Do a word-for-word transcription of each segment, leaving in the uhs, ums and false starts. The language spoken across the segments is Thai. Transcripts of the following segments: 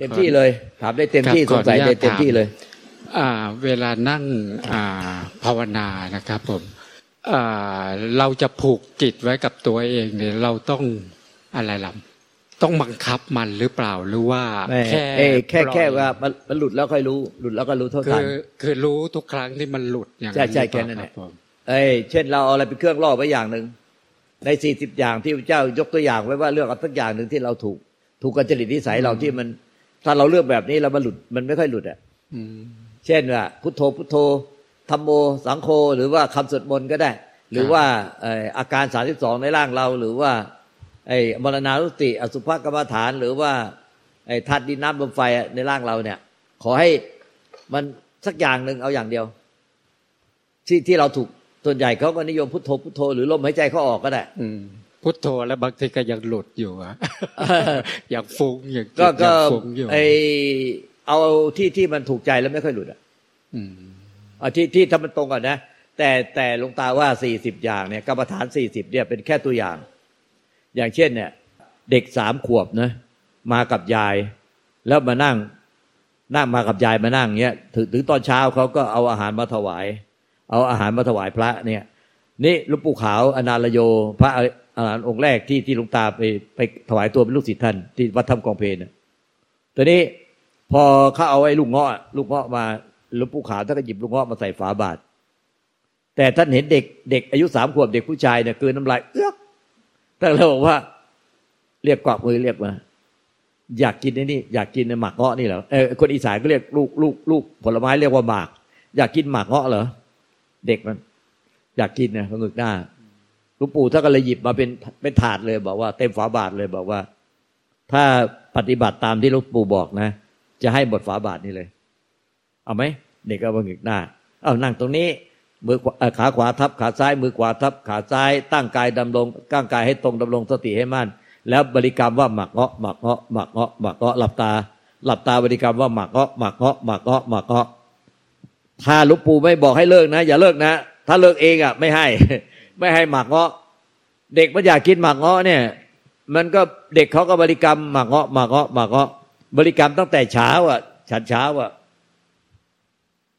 เต็มที่เลยถามได้เต็มที่สงสัยได้เต็มที่เลยเวลานั่งภาวนานะครับผมเราจะผูกจิตไว้กับตัวเองเนี่ยเราต้องอะไรล่ะต้องบังคับมันหรือเปล่าหรือว่าแค่แค่แค่ว่ามันหลุดแล้วค่อยรู้หลุดแล้วก็รู้เท่าทันคือคือรู้ทุกครั้งที่มันหลุดอย่างนี้ใช่ใช่แค่นั้นแหละเอ้ยเช่นเราเอาอะไรเป็นเครื่องล่อไว้อย่างหนึ่งในสี่สิบอย่างที่พระเจ้ายกตัวอย่างไว้ว่าเลือกเอาสักอย่างหนึ่งที่เราถูกถูกกับจริตนิสัยเราที่มันถ้าเราเลือกแบบนี้แล้วมันหลุดมันไม่ค่อยหลุดอ่ะเช่นว่าพุทโธพุทโธธัมโมสังโฆหรือว่าคำสวดมนต์ก็ได้หรือว่าอาการสามสิบสองในร่างเราหรือว่าไอ้มรณานุสติอสุภกรรมฐานหรือว่าไอ้ธาตุดินน้ำลมไฟในร่างเราเนี่ยขอให้มันสักอย่างหนึ่งเอาอย่างเดียวที่ที่เราถูกส่วนใหญ่เขาก็นิยมพุทโธพุทโธหรือลมหายใจเขาออกก็ได้พุทโธแล้วบางทีก็ยังหลุดอยู่อ่ะอยากฟุ้งอยากก็ก็ไอเอาที่ที่มันถูกใจแล้วไม่ค่อยหลุดอ่ะอ่ะที่ที่ทำมันตรงก่อนนะแต่แต่หลวงตาว่าสี่สิบอย่างเนี่ยกรรมฐานสี่สิบเนี่ยเป็นแค่ตัวอย่างอย่างเช่นเนี่ยเด็กสามขวบนะมากับยายแล้วมานั่งนั่งมากับยายมานั่งเงี้ยถึงถึงตอนเช้าเขาก็เอาอาหารมาถวายเอาอาหารมาถวายพระเนี่ยนี่หลวงปู่ขาวอนาลโยพระอาจารย์องค์แรกที่ที่หลวงตาไปไปถวายตัวเป็นลูกศิษย์ท่านที่วัดธรรมกองเพลนะตอนนี้พอเขาเอาไอ้ลูกเงาะลูกเงาะมาหลวงปู่ขาวท่านก็หยิบลูกเงาะมาใส่ฝาบาตรแต่ท่านเห็นเด็กเด็กอายุสามขวบเด็กผู้ชายเนี่ยกลืนน้ำลายเอื้อกท่านเลยบอกว่าเรียกกวักมือเรียกมาอยากกินไอ้นี่อยากกินหมากเงาะนี่เหรอเออคนอีสานก็เรียกลูกลูกลูกผลไม้เรียกว่าหมากอยากกินหมากเงาะเหรอเด็กมันอยากกินนะก็งึกหน้าหลวงปู่ท่านก็เลยหยิบมาเป็นเป็นถาดเลยบอกว่าเต็มฝาบาทเลยบอกว่าถ้าปฏิบัติตามที่หลวงปู่บอกนะจะให้หมดฝาบาทนี่เลยเอาไหมเด็กก็งึกหน้าเอานั่งตรงนี้มือขาขวาทับขาซ้ายมือขวาทับขาซ้ายตั้งกายดำรงตั้งกายให้ตรงดำรงสติให้มั่นแล้วบริกรรมว่าหมักเงาะหมักเงาะหมักเงาะหมักเงาะหลับตาหลับตาบริกรรมว่าหมักเงาะหมักเงาะหมักเงาะหมักเงาะถ้าหลวงปู่ไม่บอกให้เลิกนะอย่าเลิกนะถ้าเลิกเองอ่ะไม่ให้ไม่ให้หมักเงาะเด็กมันอยากกินหมักเงาะเนี่ยมันก็เด็กเขาก็บริกรรมหมักเงาะหมักเงาะหมักเงาะบริกรรมตั้งแต่เช้าอ่ะฉันเช้าอ่ะ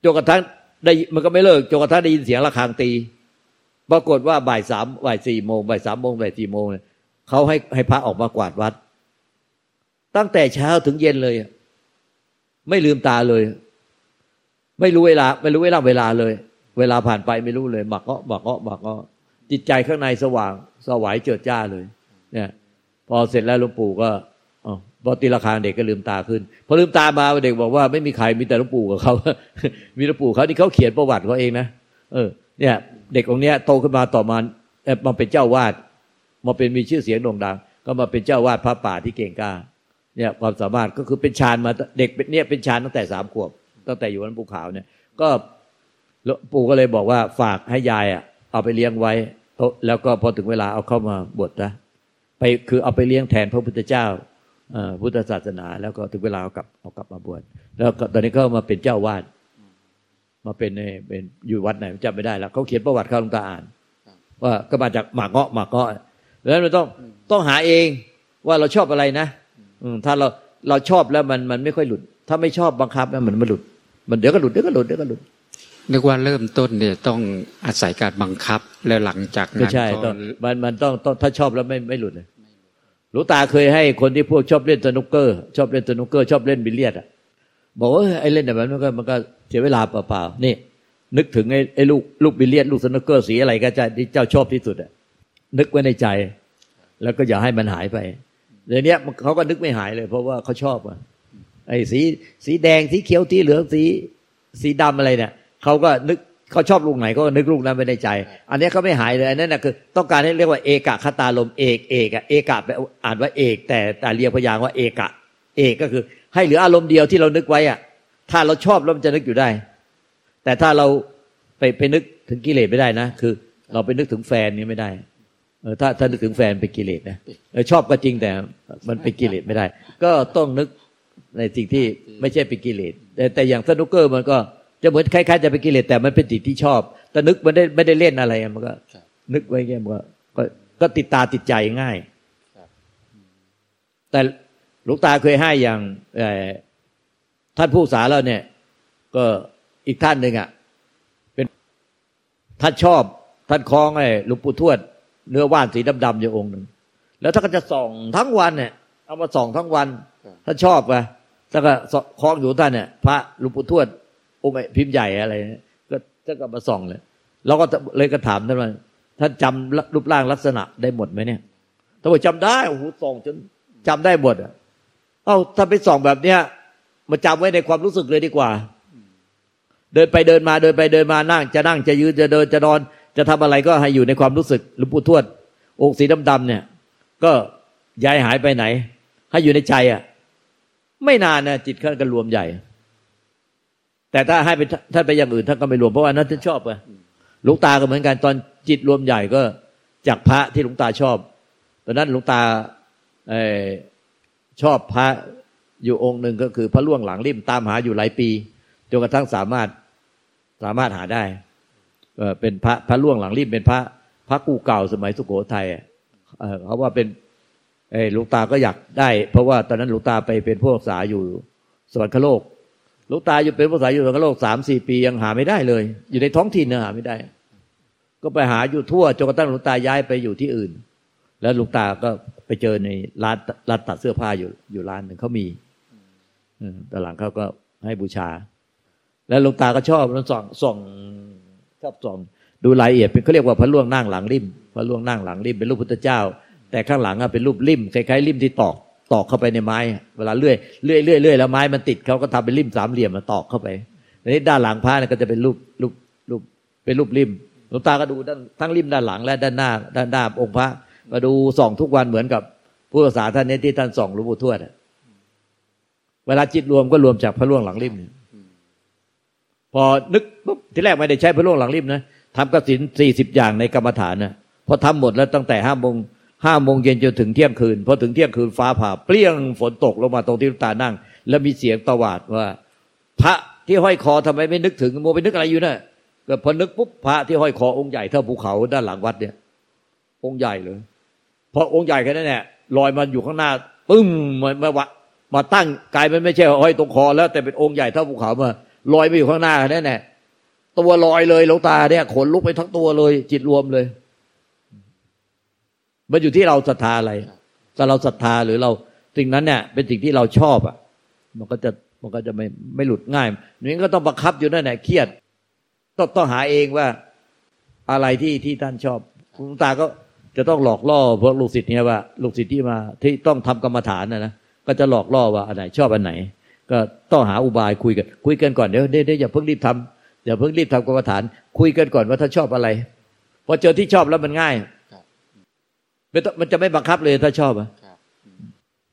จนกระทั่งได้มันก็ไม่เลิกจนกระทั่งได้ยินเสียงระฆังตีปรากฏว่าบ่ายสามบ่ายสี่โมงบ่ายสามโมงบ่ายสี่โมงเนี่ยเขาให้ให้พระออกมากวาดวัดตั้งแต่เช้าถึงเย็นเลยไม่ลืมตาเลยไม่รู้เวลาไม่รู้เวลาเวลาเลยเวลาผ่านไปไม่รู้เลยหมักเงาะหมักเงาะหมักเงาะจิตใจข้างในสว่างสวายเจิดจ้าเลยเนี่ยพอเสร็จแล้วหลวงปู่ก็อ๋อพอตีระฆังเด็กก็ลืมตาขึ้นพอลืมตามาเด็กบอกว่าไม่มีใครมีแต่หลวงปู่กับเขามีหลวงปู่เขาที่เขาเขียนประวัติเขาเองนะเออเนี่ยเด็กองค์เนี้ยโตขึ้นมาต่อมาเออมาเป็นเจ้าวาดมาเป็นมีชื่อเสียงโด่งดังก็มาเป็นเจ้าวาดพระป่าที่เก่งกล้าเนี่ยความสามารถก็คือเป็นฌานมาเด็กเนี่ยเป็นฌานตั้งแต่สามขวบตั้งแต่อยู่วัดภูเขาเนี่ยก็ปู่ก็เลยบอกว่าฝากให้ยายอ่ะเอาไปเลี้ยงไว้แล้วก็พอถึงเวลาเอาเข้ามาบวชนะไปคือเอาไปเลี้ยงแทนพระพุทธเจ้าพุทธศาสนาแล้วก็ถึงเวลาเอากลับเอากลับมาบวชแล้วตอนนี้ก็มาเป็นเจ้าวาดมาเป็นเป็นอยู่วัดไหนจำไม่ได้แล้วเขาเขียนประวัติเขาลงตาอ่านว่าก็มาจากหมากเงาะหมากเงาะแล้วเราต้องต้องหาเองว่าเราชอบอะไรนะถ้าเราเราชอบแล้วมันมันไม่ค่อยหลุดถ้าไม่ชอบบังคับมันมันหลุดมันเดี๋ยวก็หลุดเดี๋ยวก็หลุดเดี๋ยวก็หลุดนึกว่าเริ่มต้นเนี่ยต้องอาศัยการบังคับแล้วหลังจากนั้นก็มันมันต้องถ้าชอบแล้วไม่ไม่หลุดเลยหลวงตาเคยให้คนที่พวกชอบเล่นสนุกเกอร์ชอบเล่นสนุกเกอร์ชอบเล่นบิลเลียดอ่ะบอกว่าไอ้เล่นแบบนั้นมันก็มันก็เสียเวลาเปล่าๆนี่นึกถึงไอ้ไอ้ลูกลูกบิลเลียดลูกสนุกเกอร์สีอะไรก็จะที่เจ้าชอบที่สุดอ่ะนึกไว้ในใจแล้วก็อย่าให้มันหายไปเดี๋ยวนี้เขาก็นึกไม่หายเลยเพราะว่าเขาชอบอ่ะไอ้สีสีแดงสีเขียวสีเหลืองสีสีดำอะไรเนี่ยเขาก็นึกเขาชอบลูกไหนก็นึกลูกนั้นไว้ในใจอันนี้เขาไม่หายเลยอันนั้นนะคือต้องการให้เรียกว่าเอกะคตาลมเอกเอกอะเอกะไปอ่านว่าเอกแต่แต่เรียกพยางค์ว่าเอกะเอกก็คือให้เหลืออารมณ์เดียวที่เรานึกไว้อะถ้าเราชอบแล้วมันจะนึกอยู่ได้แต่ถ้าเราไปไปนึกถึงกิเลสไม่ได้นะคือเราไปนึกถึงแฟนนี่ไม่ได้เออถ้าถ้านึกถึงแฟนเป็นกิเลสนะเออชอบก็จริงแต่มันเป็นกิเลสไม่ได้ก็ต้องนึกในสิ่งที่ไม่ใช่เป็นกิเลสแต่แต่อย่างสนุกเกอร์มันก็จะเหมือนคล้ายๆจะเป็นกิเลสแต่มันเป็นติดที่ชอบแต่นึกมันได้ไม่ได้เล่นอะไรมันก็นึกไว้แค่มันก็ก็ติดตาติดใจง่ายแต่ หลวงตาเคยให้อย่างท่านผู้สาแล้วเนี่ยก็อีกท่านหนึ่งอ่ะเป็นท่านชอบท่านคล้องไอ้หลวงปู่ทวดเนื้อว่านสีดำๆอยู่องค์หนึ่งแล้วท่านก็จะส่องทั้งวันเนี่ยเอามาส่องทั้งวันท่านชอบไงท่านก็คล้องอยู่ท่านเนี่ยพระหลวงปู่ทวดองค์พิมพ์ใหญ่อะไรเนี่ยก็ท่านก็มาส่องเลยเราก็เลยก็ถามท่านว่าท่านจำรูปร่างลักษณะได้หมดไหมเนี่ยท่านบอกจำได้โอ้โหส่องจนจำได้หมดอ่ะเอ้าถ้าไปส่องแบบเนี้ยมาจำไว้ในความรู้สึกเลยดีกว่าเดินไปเดินมาเดินไปเดินมานั่งจะนั่งจะยืนจะเดินจะนอนจะทำอะไรก็ให้อยู่ในความรู้สึกหลวงปู่ทวดองค์สีดำๆเนี่ยก็ย้ายหายไปไหนให้อยู่ในใจอ่ะไม่นานนะจิตท่านก็รวมใหญ่แต่ถ้าให้ไปท่านไปอย่างอื่นท่านก็ไม่รวมเพราะว่านั้นท่านชอบไงหลวงตาก็เหมือนกันตอนจิตรวมใหญ่ก็จากพระที่หลวงตาชอบตอนนั้นหลวงตาชอบพระอยู่องค์หนึ่งก็คือพระล่วงหลังริมตามหาอยู่หลายปีจนกระทั่งสามารถสามารถหาได้เป็นพระพระล่วงหลังริมเป็นพระพระกู่เก่าสมัยสุโขทัยเขาว่าเป็นหลวงตาก็อยากได้เพราะว่าตอนนั้นหลวงตาไปเป็นผู้รักษาอยู่สวรรคโลกหลวงตาอยู่เป็นผู้รักษาอยู่สวรรคโลกสามสี่ปียังหาไม่ได้เลยอยู่ในท้องถิ่นเนี่ยหาไม่ได้ก็ไปหาอยู่ทั่วจนกระทั่งหลวงตาย้ายไปอยู่ที่อื่นแล้วหลวงตาก็ไปเจอในร้านร้านตัดเสื้อผ้าอยู่อยู่ร้านหนึ่งเขามีแต่หลังเขาก็ให้บูชาแล้วหลวงตาก็ชอบส่องส่องชอบส่องดูรายละเอียดเป็นเขาเรียกว่าพระล่วงนั่งหลังริมพระล่วงนั่งหลังริมเป็นรูปพุทธเจ้าแต่ข้างหลังอ่ะเป็นรูปริมคล้ายๆริมที่ตอกตอกเข้าไปในไม้เวลาเลื่อยเลื่อยเลื่อยเลื่อยแล้วไม้มันติดเขาก็ทำเป็นริมสามเหลี่ยมมาตอกเข้าไปในนี้ด้านหลังพระเนี่ยก็จะเป็นรูปรูปรูปเป็นรูปริมหลวงตาก็ดูทั้งริมด้านหลังและด้านหน้าด้านหน้าองค์พระมาดูส่องทุกวันเหมือนกับผู้รักษาท่านนี้ที่ท่านส่องหลวงปู่ทวดเวลาจิตรวมก็รวมจากพระล่วงหลังริมพอนึกปุ๊บทีแรกไม่ได้ใช้พระล่วงหลังริมนะทำกสิณสี่สิบอย่างในกรรมฐานนะพอทำหมดแล้วตั้งแต่ห้าโมงห้าโมงเย็นจนถึงเที่ยงคืนพอถึงเที่ยงคืนฟ้าผ่าเปรี้ยงฝนตกลงมาตรงที่หลวงตานั่งแล้วมีเสียงตวาดว่าพระที่ห้อยคอทำไมไม่นึกถึงโมไปนึกอะไรอยู่นะก็พอนึกปุ๊บพระที่ห้อยคอองค์ใหญ่เท่าภูเขาด้านหลังวัดเนี่ยองค์ใหญ่เลยพอองค์ใหญ่แค่นั้นแหละลอยมาอยู่ข้างหน้าปึ้มมาวัดมาตั้งกายมันไม่ใช่ห้อยตรงคอแล้วแต่เป็นองค์ใหญ่เท่าภูเขามาลอยไปอยู่ข้างหน้าแค่นั้นแหละตัวลอยเลยหลวงตาเนี่ยขนลุกไปทั้งตัวเลยจิตรวมเลยมันอยู่ที่เราศรัทธาอะไรถ้าเราศรัทธาหรือเราสิ่งนั้นเนี่ยเป็นสิ่งที่เราชอบอ่ะมันก็จะมันก็จะไม่ไม่หลุดง่ายนี่ก็ต้องบังคับอยู่นั่นแหละเครียดต้องต้องหาเองว่าอะไรที่ที่ท่านชอบหลวงตาก็จะต้องหลอกล่อพวกลูกศิษย์เนี่ยว่าลูกศิษย์ที่มาที่ต้องทำกรรมฐานนะนะก็จะหลอกล่อว่าอันไหนชอบอันไหนก็ต้องหาอุบายคุยกันคุยกันก่อนเดี๋ยวเดี๋ยวอย่าเพิ่งรีบทำอย่าเพิ่งรีบทำกรรมฐานคุยกันก่อนว่าท่านชอบอะไรพอเจอที่ชอบแล้วมันง่ายมันจะไม่บังคับเลยถ้าชอบอ่ะ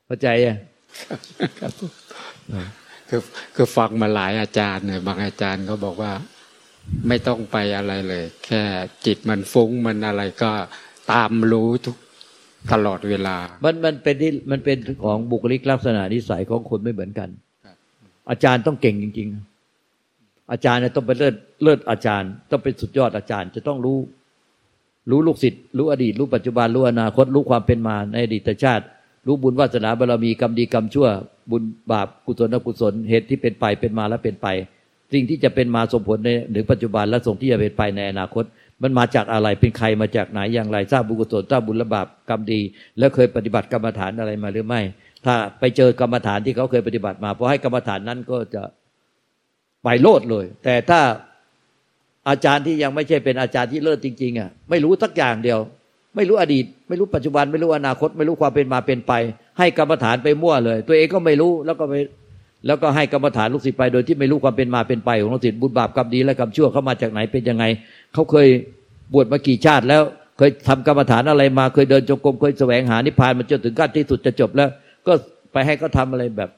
เข้าใจอ่ะคือคือฟังมาหลายอาจารย์เนี่ยบางอาจารย์เขาบอกว่าไม่ต้องไปอะไรเลยแค่จิตมันฟุ้งมันอะไรก็ตามรู้ทุกตลอดเวลามันมันเป็นที่มันเป็นของบุคลิกลักษณะนิสัยของคนไม่เหมือนกันอาจารย์ต้องเก่งจริงๆอาจารย์เนี่ยต้องเป็นเลิศเลิศอาจารย์ต้องเป็นสุดยอดอาจารย์จะต้องรู้รู้ลูกศิษย์รู้อดีตรู้ปัจจุบันรู้อนาคตรู้ความเป็นมาในอดีตชาติรู้บุญวาสนาบารมีกรรมดีกรรมชั่วบุญบาปกุศลอกุศลเหตุที่เป็นไปเป็นมาและเป็นไปสิ่งที่จะเป็นมาส่งผลในถึงปัจจุบันและส่งที่จะเป็นไปในอนาคตมันมาจากอะไรเป็นใครมาจากไหนอย่างไรทราบบุญกุศลทราบบุญและบาปกรรมดีและเคยปฏิบัติกรรมฐานอะไรมาหรือไม่ถ้าไปเจอกรรมฐานที่เขาเคยปฏิบัติมาพอให้กรรมฐานนั้นก็จะไปโลดเลยแต่ถ้าอาจารย์ที่ยังไม่ใช่เป็นอาจารย์ที่เลิศจริงๆอ่ะไม่รู้สักอย่างเดียวไม่รู้อดีตไม่รู้ปัจจุบันไม่รู้อนาคตไม่รู้ความเป็นมาเป็นไปให้กรรมฐานไปมั่วเลยตัวเองก็ไม่รู้แล้วก็ไปแล้วก็ให้กรรมฐานลูกศิษย์ไปโดยที่ไม่รู้ความเป็นมาเป็นไปของลูกศิษย์บุญบาปกรรมดีและกรรมชั่วเขามาจากไหนเป็นยังไงเขาเคยบวชมากี่ชาติแล้วเคยทำกรรมฐานอะไรมาเคยเดินจงกรมเคยแสวงหานิพพานมาจนถึงขั้นที่สุดจะจบแล้วก็ไปให้เขาทำอะไรแบบ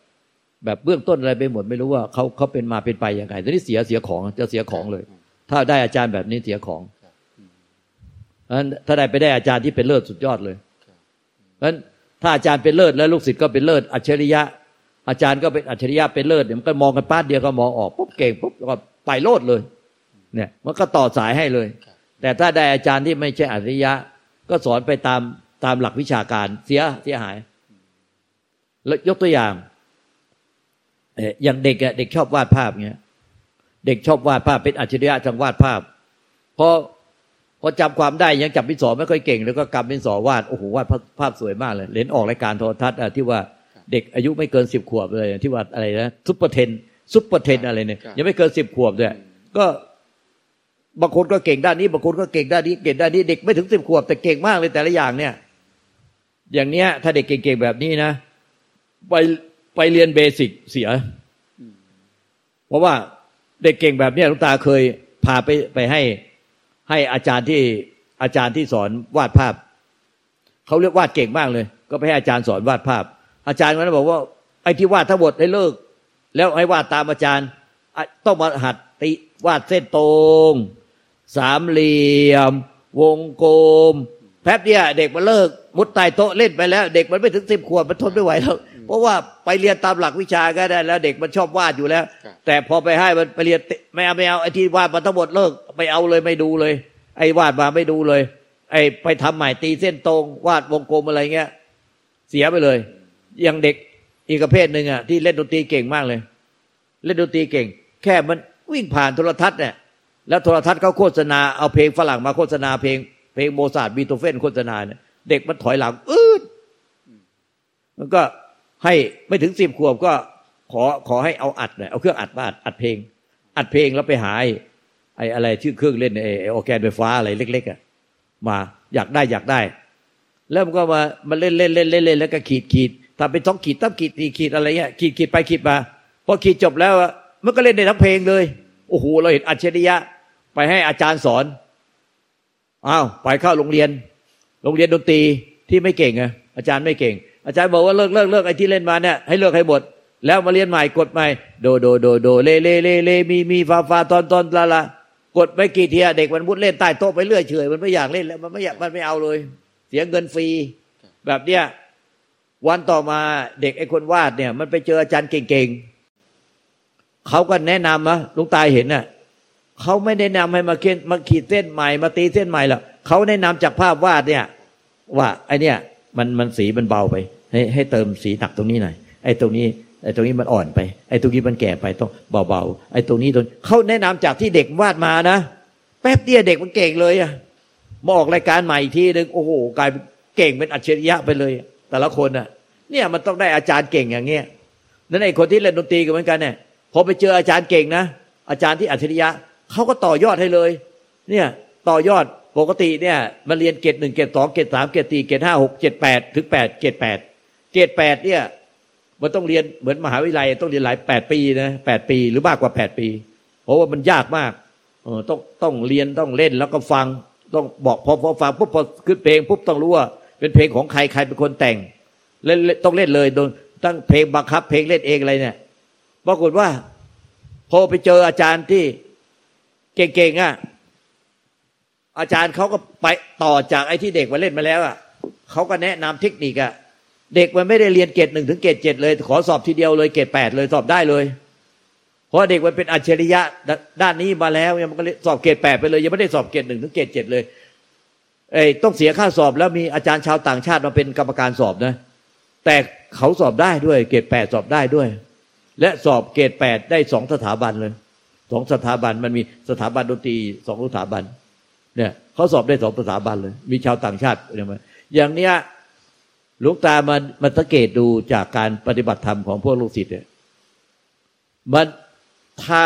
แบบเบื้องต้นอะไรไปหมดไม่รู้ว่าเขาเขาเป็นมาเป็นไปยังไงตอนนี้เสียเสียของจะเสียของเลยถ้าได้อาจารย์แบบนี้เสียของงั้นถ้าได้ไปได้อาจารย์ที่เป็นเลิศสุดยอดเลยงั้นถ้าอาจารย์เป็นเลิศแล้วลูกศิษย์ก็เป็นเลิศอัจฉริยะอาจารย์ก็เป็นอัจฉริยะเป็นเลิศเนี่ยมันก็มองกันป้าเดียวก็มองออกปุ๊บเก่งปุ๊บแล้วก็ไปโลดเลยเนี่ยมันก็ต่อสายให้เลยแต่ถ้าได้อาจารย์ที่ไม่ใช่อัจฉริยะก็สอนไปตามตามหลักวิชาการเสียเสียหาย แล้วยกตัวอย่างอย่างเด็กอะเด็กชอบวาดภาพเงี้ยเด็กชอบวาดภาพเป็นอัจฉริยะทางวาดภาพพอพอจำความได้ยังจับดินสอไม่ค่อยเก่งแล้วก็กำดินสอวาดโอ้โหวาดภาพสวยมากเลยเล่นออกรายการโทรทัศน์ที่ว่าเด็กอายุไม่เกินสิบขวบเลยที่ว่าอะไรนะซุปเปอร์เทนซุปเปอร์เทนอะไรเนี่ยยังไม่เกินสิบขวบเลยก็บางคนก็เก่งด้านนี้บางคนก็เก่งด้านนี้เก่งด้านนี้เด็กไม่ถึงสิบขวบแต่เก่งมากเลยแต่ละอย่างเนี่ยอย่างเนี้ยถ้าเด็กเก่งๆแบบนี้นะไปไปเรียนเบสิกเสียเพราะว่าเด็กเก่งแบบเนี้ยหลวงตาเคยพาไปไปให้ให้อาจารย์ที่อาจารย์ที่สอนวาดภาพเขาเรียกวาดเก่งมากเลยก็ไปให้อาจารย์สอนวาดภาพอาจารย์มันบอกว่าไอ้ที่วาดทั้งหมดให้เลิกแล้วให้วาดตามอาจารย์ต้องมาหัดติวาดเส้นตรงสามเหลี่ยมวงกลมแป๊บเดียวเด็กมันเลิกมุดใต้โต๊ะเล่นไปแล้วเด็กมันไม่ถึงสิบขวบมันทนไม่ไหวแล้วเพราะว่าไปเรียนตามหลักวิชาก็ได้แล้วเด็กมันชอบวาดอยู่แล้วแต่พอไปให้มันไปเรียนไม่เอาไม่เอาไอ้ที่วาดมันทั้งหมดเลิกไปเอาเลยไม่ดูเลยไอ้วาดมาไม่ดูเลยไอ้ไปทำใหม่ตีเส้นตรงวาดวงกลมอะไรเงี้ยเสียไปเลยอย่างเด็กอีกประเภทหนึ่งอ่ะที่เล่นดนตรีเก่งมากเลยเล่นดนตรีเก่งแค่มันวิ่งผ่านโทรทัศน์เนี่ยแล้วโทรทัศน์เขาโฆษณาเอาเพลงฝรั่งมาโฆษณาเพลงเพลงโมซาร์ทบีโธเฟนโฆษณาเนี่ยเด็กมันถอยหลังอืดมันก็ให้ไม่ถึงสิบขวบก็ขอขอให้เอาอัดเนี่ยเอาเครื่องอัดมาอัดอัดเพลงอัดเพลงแล้วไปหาไอ้อะไรชื่อเครื่องเล่นไอ้ออร์แกนไฟฟ้าอะไรเล็กๆอ่ะมาอยากได้อยากได้แล้วมันก็มามันเล่นเล่นเล่นเล่นเล่นแล้วก็ขีดขีดทำเป็นสองขีดตั้มขีดสี่ขีดอะไรเงี้ยขีดขีดไปขีดมาพอขีดจบแล้วมันก็เล่นได้ทั้งเพลงเลยโอ้โหเราเห็นอัจฉริยะไปให้อาจารย์สอนอ้าวไปเข้าโรงเรียนโรงเรียนดนตรีที่ไม่เก่งอะอาจารย์ไม่เก่งอาจารย์บอกว่าเลิกเลิกเลิกไอ้ที่เล่นมาเนี่ยให้เลิกให้หมดแล้วมาเรียนใหม่กดใหม่โดโดโดโดเลเลเลเลมีมีฟาฟาตอนตอนลาลากดไม่กี่ทีเด็กมันมุดเล่นใต้โต๊ะไปเรื่อยเฉยมันไม่อยากเล่นแล้วมันไม่อยากมันไม่เอาเลยเสียเงินฟรีแบบเนี้ยวันต่อมาเด็กไอ้คนวาดเนี่ยมันไปเจออาจารย์เก่งๆเขาก็แนะนำนะลุงตาเห็นน่ะเขาไม่แนะนำให้มาเขียนมาขีดเส้นใหม่มาตีเส้นใหม่หรอกเขาแนะนำจากภาพวาดเนี่ยว่าไอ้เนี่ยมันมันสีมันเบาไปให้ให้เติมสีหนักตรงนี้หน่อยไอ้ตรงนี้ไอ้ตรงนี้มันอ่อนไปไอ้ตรงนี้มันแก่ไปต้องเบาๆไอ้ตรงนี้ตรงเขาแนะนำจากที่เด็กวาดมานะแป๊บเดียวเด็กมันเก่งเลยอะมาออกรายการใหม่ทีนึงโอ้โหกลายเป็นเก่งเป็นอัจฉริยะไปเลยแต่ละคนน่ะเนี่ยมันต้องได้อาจารย์เก่งอย่างเงี้ยนั่นไอ้คนที่เล่นดนตรีก็เหมือนกันเนี่ยพอไปเจออาจารย์เก่งนะอาจารย์ที่อัจฉริยะเขาก็ต่อยอดให้เลยเนี่ยต่อยอดปกติเนี่ยมาเรียนเกรดหนึ่งเกรดสองเกรดสามเกรดสี่เกรดห้าหกเจ็ดแปดถึงแปดเกรดแปดเกรดแปดเนี่ยมันต้องเรียนเหมือนมหาวิทยาลัยต้องเรียนหลายแปดปีนะแปดปีหรือมากกว่าแปดปีเพราะว่ามันยากมากเออต้องต้องเรียนต้องเล่นแล้วก็ฟังต้องบอกพอพอฟังปุ๊บพอขึ้นเพลงปุ๊บต้องรู้ว่าเป็นเพลงของใครใครเป็นคนแต่งเล่นต้องเล่นเลยตั้งเพลงบังคับเพลงเล่นเองอะไรเนี่ยปรากฏว่าพอไปเจออาจารย์ที่เก่งๆอ่ะอาจารย์เขาก็ไปต่อจากไอ้ที่เด็กมาเล่นมาแล้วอ่ะเขาก็แนะนำเทคนิคอ่ะเด็กมันไม่ได้เรียนเกรดหนึ่งถึงเกรดเจ็ดเลยขอสอบทีเดียวเลยเกรดแปดเลยสอบได้เลยเพราะเด็กมันเป็นอัจฉริยะด้านนี้มาแล้วมันก็สอบเกรดแปดไปเลยยังไม่ได้สอบเกรดหนึ่งถึงเกรดเจ็ดเลยไอ้ต้องเสียค่าสอบแล้วมีอาจารย์ชาวต่างชาติมาเป็นกรรมการสอบนะแต่เขาสอบได้ด้วยเกรดแปดสอบได้ด้วยและสอบเกรดแปดได้สองสถาบันเลยสองสถาบันมันมีสถาบันดนตรีสองสถาบันเนี่ยเขาสอบได้สองสถาบันเลยมีชาวต่างชาติเนี่ยมาอย่างเนี้ยหลวงตามันมันสังเกตดูจากการปฏิบัติธรรมของพวกลูกศิษย์เนี่ยมันถ้า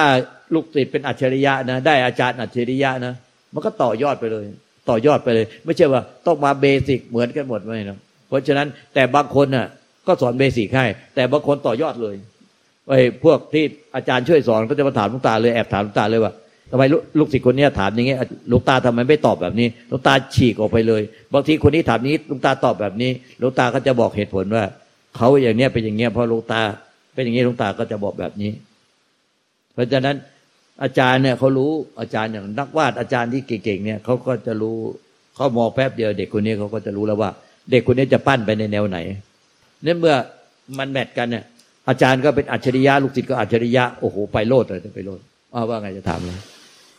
ลูกศิษย์เป็นอัจฉริยะนะได้อาจารย์อัจฉริยะนะมันก็ต่อยอดไปเลยต่อยอดไปเลยไม่ใช่ว่าต้องมาเบสิกเหมือนกันหมดไม่นะเพราะฉะนั้นแต่บางคนน่ะก็สอนเบสิกให้แต่บางคนต่อยอดเลยไอ้พวกที่อาจารย์ช่วยสอนก็จะมาถามหลวงตาเลยแอบถามหลวงตาเลยว่าทำไมลูกศิษย์คนนี้ถามอย่างเงี้ยหลวงตาทำไมไม่ตอบแบบนี้หลวงตาฉีกออกไปเลยบางทีคนนี้ถามนี้หลวงตาตอบแบบนี้หลวงตาก็จะบอกเหตุผลว่าเขาอย่างเนี้ยเป็นอย่างเงี้ยเพราะหลวงตาเป็นอย่างเงี้ยหลวงตาก็จะบอกแบบนี้เพราะฉะนั้นอาจารย์เนี่ยเขารู้อาจารย์อย่างนักวาดอาจารย์ที่เก่งๆเนี่ยเขาก็จะรู้เขามองแป๊บเดียวเด็กคนนี้เขาก็จะรู้แล้วว่าเด็กคนนี้จะปั้นไปในแนวไหนเนี่ยเมื่อมันแมทกันเนี่ยอาจารย์ก็เป็นอัจฉริยะลูกศิษย์ก็อัจฉริยะโอ้โหไปโลดเลยไปโลดอ้าวว่าไงจะถามเลย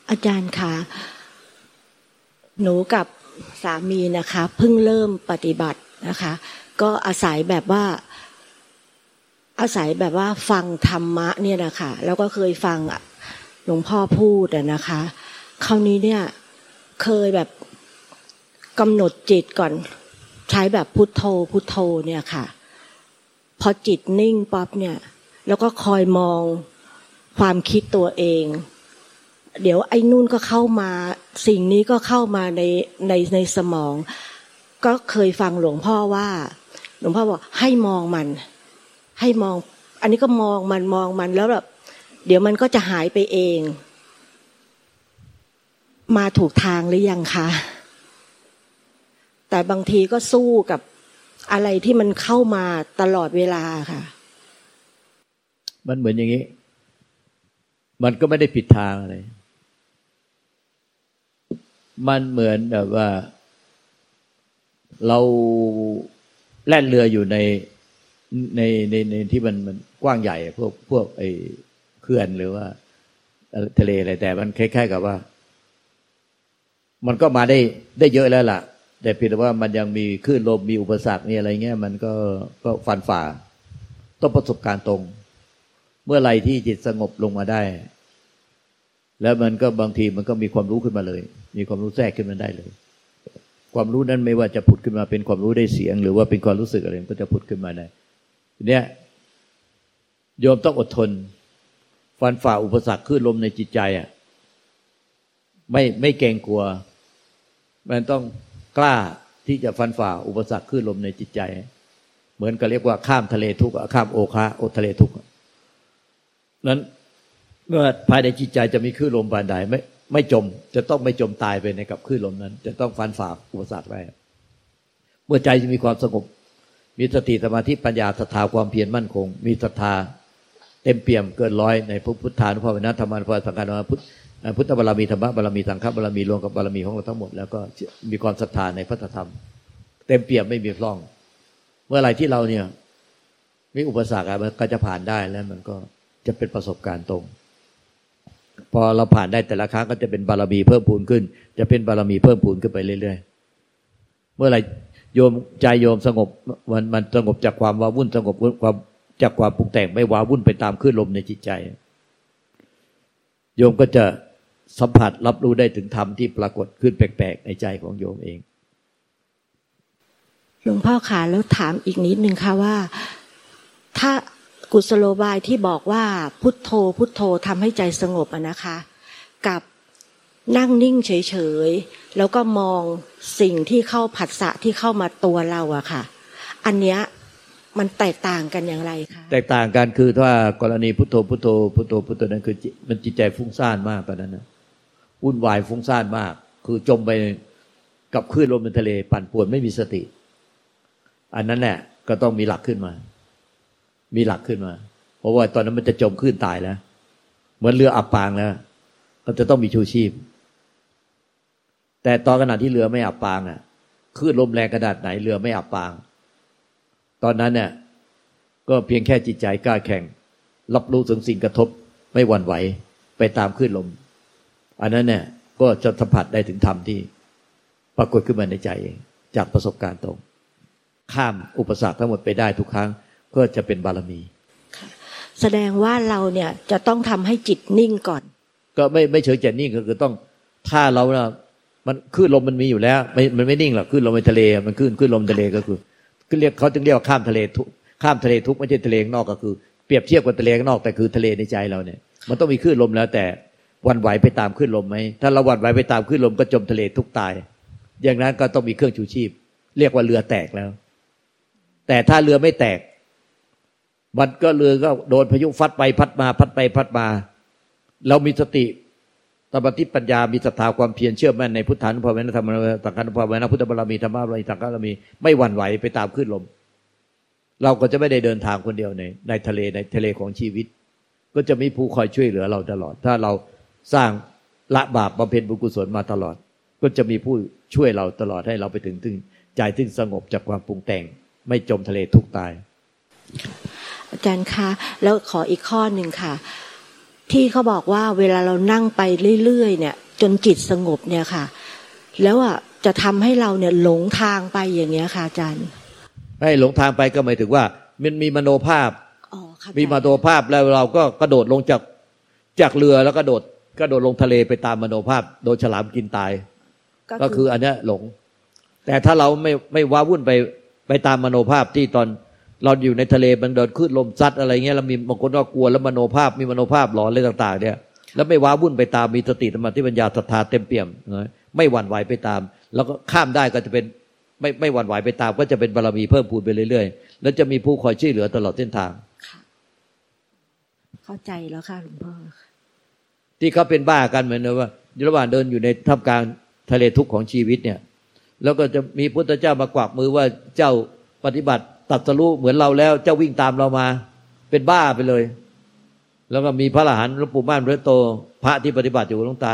อาจารย์คะหนูกับสามีนะคะเพิ่งเริ่มปฏิบัตินะคะก็อาศัยแบบว่า อาศัยแบบว่าฟังธรรมะเนี่ยนะคะแล้วก็เคยฟังหลวงพ่อพูดอ่ะนะคะคราวนี้เนี่ยเคยแบบกำหนดจิตก่อนใช้แบบพุทโธพุทโธเนี่ยค่ะพอจิตนิ่งปั๊บเนี่ยแล้วก็คอยมองความคิดตัวเองเดี๋ยวไอ้นู่นก็เข้ามาสิ่งนี้ก็เข้ามาในในในสมองก็เคยฟังหลวงพ่อว่าหลวงพ่อบอกให้มองมันให้มองอันนี้ก็มองมันมองมันแล้วแบบเดี๋ยวมันก็จะหายไปเองมาถูกทางหรือยังคะแต่บางทีก็สู้กับอะไรที่มันเข้ามาตลอดเวลาค่ะมันเหมือนอย่างนี้มันก็ไม่ได้ผิดทางอะไรมันเหมือนแบบว่าเราแล่นเรืออยู่ในในในในที่มันมันกว้างใหญ่พวกพวกไอ้เขื่อนหรือว่าทะเลอะไรแต่มันคล้ายๆกับว่ามันก็มาได้ได้เยอะแล้วล่ะแต่เพียงแต่ว่ามันยังมีคลื่นลมมีอุปสรรคมีอะไรเงี้ยมันก็ก็ฟันฝ่าต้องประสบการณ์ตรงเมื่อไหร่ที่จิตสงบลงมาได้แล้วมันก็บางทีมันก็มีความรู้ขึ้นมาเลยมีความรู้แทรกขึ้นมาได้เลยความรู้นั้นไม่ว่าจะผุดขึ้นมาเป็นความรู้ได้เสียงหรือว่าเป็นความรู้สึกอะไรมันก็จะผุดขึ้นมาได้เนี่ยโยมต้องอดทนฟันฝ่าอุปสรรคคลื่นลมในจิตใจอ่ะไม่ไม่เกรงกลัวมันต้องกล้าที่จะฟันฝ่าอุปสรรคคลื่นลมในจิตใจเหมือนกับเรียกว่าข้ามทะเลทุกข์ข้ามโอคะโอทะเลทุกข์นั้นเมื่อภายในจิตใจจะมีคลื่นลมปานใดไม่ไม่จมจะต้องไม่จมตายไปในกับคลื่นลมนั้นจะต้องฟันฝ่าอุปสรรคได้เมื่อใจจะมีความสงบมีสติสมาธิปัญญาศรัทธาความเพียรมั่นคงมีศรัทธาเต็มเปี่ยมเกินร้อยในพุทธานุภาเวนะธรรมานุภาเวนะสังฆานุภาเวนะพุทธบารมีธรรมบารมีสังฆบารมีรวมกับบารมีของเราทั้งหมดแล้วก็มีความศรัทธาในพระธรรมเต็มเปี่ยมไม่มีพร่องเมื่อไหร่ที่เราเนี่ยมีอุปสรรคมันก็จะผ่านได้แล้วมันก็จะเป็นประสบการณ์ตรงพอเราผ่านได้แต่ละครั้งก็จะเป็นบารมีเพิ่มพูนขึ้นจะเป็นบารมีเพิ่มพูนขึ้นไปเรื่อยๆเมื่อไหร่โยมใจโยมสงบมันมันสงบจากความว้าวุ่นสงบความจากความปรุงแต่งไม่ว้าวุ่นไปตามคลื่นลมในจิตใจโยมก็จะสัมผัสรับรู้ได้ถึงธรรมที่ปรากฏขึ้นแปลกๆในใจของโยมเองหลวงพ่อขาแล้วถามอีกนิดนึงค่ะว่าถ้ากุศโลบายที่บอกว่าพุทโธพุทโธทำให้ใจสงบอะนะคะกับนั่งนิ่งเฉยๆแล้วก็มองสิ่งที่เข้าผัสสะที่เข้ามาตัวเราอะค่ะอันเนี้ยมันแตกต่างกันอย่างไรคะแตกต่างกันคือถ้ากรณีพุทโธพุทโธพุทโธพุทโธนั้นคือมันจิตใจฟุ้งซ่านมากตอนนั้นนะวุ่นวายฟุ้งซ่านมากคือจมไปกับคลื่นลมในทะเลปั่นป่วนไม่มีสติอันนั้นแหละก็ต้องมีหลักขึ้นมามีหลักขึ้นมาเพราะว่าตอนนั้นมันจะจมคลื่นตายแล้วเหมือนเรืออับปางแล้วก็จะต้องมีชูชีพแต่ตอนขณะที่เรือไม่อับปางอ่ะคลื่นลมแรงขนาดไหนเรือไม่อับปางตอนนั้นเนี่ยก็เพียงแค่จิตใจกล้าแข็งรับรู้ถึงสิ่งกระทบไม่หวั่นไหวไปตามคลื่นลมอันนั้นเนี่ยก็จะสัมผัสได้ถึงธรรมที่ปรากฏขึ้นมาในใจเองจากประสบการณ์ตรงข้ามอุปสรรคทั้งหมดไปได้ทุกครั้งก็จะเป็นบารมีแสดงว่าเราเนี่ยจะต้องทำให้จิตนิ่งก่อนก็ไม่ไม่เฉยจะนิ่งก็คือต้องถ้าเรานะมันคลื่นลมมันมีอยู่แล้วไม่มันไม่นิ่งหรอกคลื่นลมในทะเลมันคลื่นคลื่นลมทะเลก็คือก็เรียกเขาถึงเรียกว่าข้ามทะเลทุกข้ามทะเลทุกไม่ใช่ทะเลข้างนอกก็คือเปรียบเทียบกับทะเลข้างนอกแต่คือทะเลในใจเราเนี่ยมันต้องมีคลื่นลมแล้วแต่วันไหวไปตามคลื่นลมไหมถ้าเราวันไหวไปตามคลื่นลมก็จมทะเลทุกตายอย่างนั้นก็ต้องมีเครื่องชูชีพเรียกว่าเรือแตกแล้วแต่ถ้าเรือไม่แตกมันก็เรือก็โดนพายุพัดไปพัดมาพัดไปพัดมาเรามีสติตบะทิปัญญามีศรัทธาความเพียรเชื่อมั่นในพุทธานุภาเวนะธรรมานุภาเวนะสังฆานุภาเวนะพุทธบารมีธรรมบารมีสังฆบารมีไม่หวั่นไหวไปตามคลื่นลมเราก็จะไม่ได้เดินทางคนเดียวในในทะเลในทะเลของชีวิตก็จะมีผู้คอยช่วยเหลือเราตลอดถ้าเราสร้างละบาปบำเพ็ญบุญกุศลมาตลอดก็จะมีผู้ช่วยเราตลอดให้เราไปถึงถึงใจถึงสงบจากความปรุงแต่งไม่จมทะเลทุกตายอาจารย์คะแล้วขออีกข้อนึงค่ะที่เขาบอกว่าเวลาเรานั่งไปเรื่อยๆเนี่ยจนจิตสงบเนี่ยค่ะแล้วอ่ะจะทำให้เราเนี่ยหลงทางไปอย่างเงี้ยค่ะอาจารย์ไอ้หลงทางไปก็หมายถึงว่ามันมีมโนภาพ oh. มีมโนภาพแล้วเราก็กระโดดลงจากจากเรือแล้วก็โดดกระโดดลงทะเลไปตามมโนภาพโดนฉลามกินตายก็คืออันนี้หลงแต่ถ้าเราไม่ไม่ว้าวุ่นไปไปตามมโนภาพที่ตอนเราอยู่ในทะเลมันโดนคลื่นลมซัดอะไรเงี้ยเรามีบางคนก็กลัวแล้วมโนภาพมีมโนภาพหลอนอะไรต่างๆเนี่ยแล้วไม่ว้าวุ่นไปตามมีสติสมาธิปัญญาศรัทธาเต็มเปี่ยมนะไม่หวั่นไหวไปตามแล้วก็ข้ามได้ก็จะเป็นไม่ไม่หวั่นไหวไปตามก็จะเป็นบารมีเพิ่มพูนไปเรื่อยๆแล้วจะมีผู้คอยช่วยเหลือตลอดเส้นทางเข้าใจแล้วค่ะหลวงพ่อที่เขาเป็นบ้ากันเหมือนว่าระหว่างเดินอยู่ในท่ามกลางทะเลทุกข์ของชีวิตเนี่ยแล้วก็จะมีพุทธเจ้ามากวักมือว่าเจ้าปฏิบัติตรัสรู้เหมือนเราแล้วเจ้าวิ่งตามเรามาเป็นบ้าไปเลยแล้วก็มีพระอรหันต์หลวงปู่ม่านพระโตพระที่ปฏิบัติอยู่หลวงตา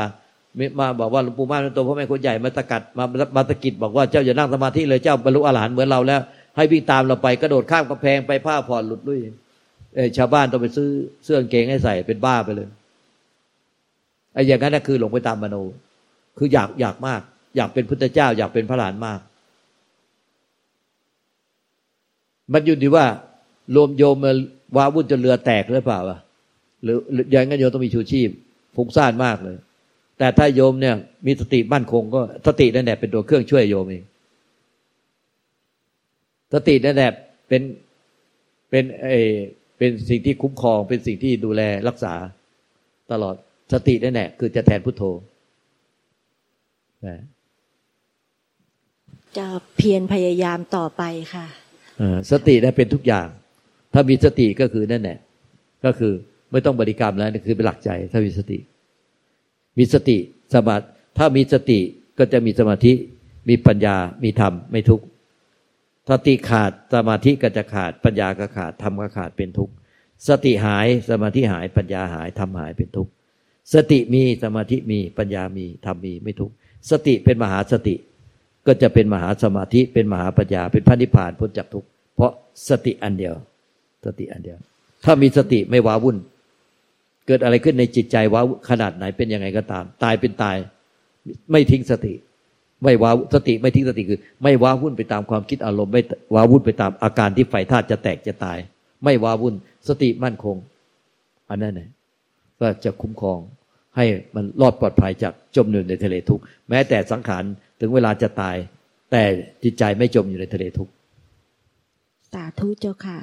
มาบอกว่าหลวงปู่ม่านพระโตพ่อแม่คนใหญ่มาตะกัดมามาตะกิดบอกว่าเจ้าอย่านั่งสมาธิเลยเจ้าบรรลุอรหันต์เหมือนเราแล้วให้วิ่งตามเราไปกระโดดข้ามกำแพงไปผ้าผ่อนหลุดลุ่ยชาวบ้านต้องไปซื้อเสื้อกางเกงให้ใส่เป็นบ้าไปเลยไอ้อย่างนั้นนะคือหลงไปตามมโนคืออยากอยากมากอยากเป็นพุทธเจ้าอยากเป็นพระอรหันต์มากมันอยู่ที่ว่ารวมโยมว้าวุ่นจนเรือแตกหรือเปล่าอ่ะหรืออย่างงั้นโยมต้องมีชูชีพฟุ้งซ่านมากเลยแต่ถ้าโยมเนี่ยมีสติมั่นคงก็สตินั่นแหละเป็นตัวเครื่องช่วยโยมเองสตินั่นแหละเป็นเป็นไอ้เป็นสิ่งที่คุ้มครองเป็นสิ่งที่ดูแลรักษาตลอดสตินั่นแหละคือจะแทนพุทโธนะจะเพียรพยายามต่อไปค่ะสติได้เป็นทุกอย่างถ้ามีสติก็คือนั่นแหละก็คือไม่ต้องบริกรรมแล้วนี่คือเป็นหลักใจถ้ามีสติมีสติสมาธิถ้ามีสติก็จะมีสมาธิมีปัญญามีธรรมไม่ทุกข์สติขาดสมาธิก็จะขาดปัญญาก็ขาดธรรมก็ขาดเป็นทุกข์สติหายสมาธิหายปัญญาหายธรรมหายเป็นทุกข์สติมีสมาธิมีปัญญามีธรรมมีไม่ทุกข์สติเป็นมหาสติก็จะเป็นมหาสมาธิเป็นมหาปัญญาเป็นพระนิพพานพ้นจากทุกข์เพราะสติอันเดียวสติอันเดียวถ้ามีสติไม่ว้าวุ่นเกิดอะไรขึ้นในจิตใจว้าขนาดไหนเป็นยังไงก็ตามตายเป็นตายไม่ทิ้งสติไม่ว้าสติไม่ทิ้งสติคือไม่ว้าวุ่นไปตามความคิดอารมณ์ไม่ว้าวุ่นไปตามอาการที่ไฟธาตุจะแตกจะตายไม่ว้าวุ่นสติมั่นคงอันนั้นน่ะก็จะคุ้มครองให้มันรอดปลอดภัยจากจมอยู่ในทะเลทุกข์แม้แต่สังขารถึงเวลาจะตายแต่จิตใจไม่จมอยู่ในทะเลทุกข์สาธุเจ้าค่ะ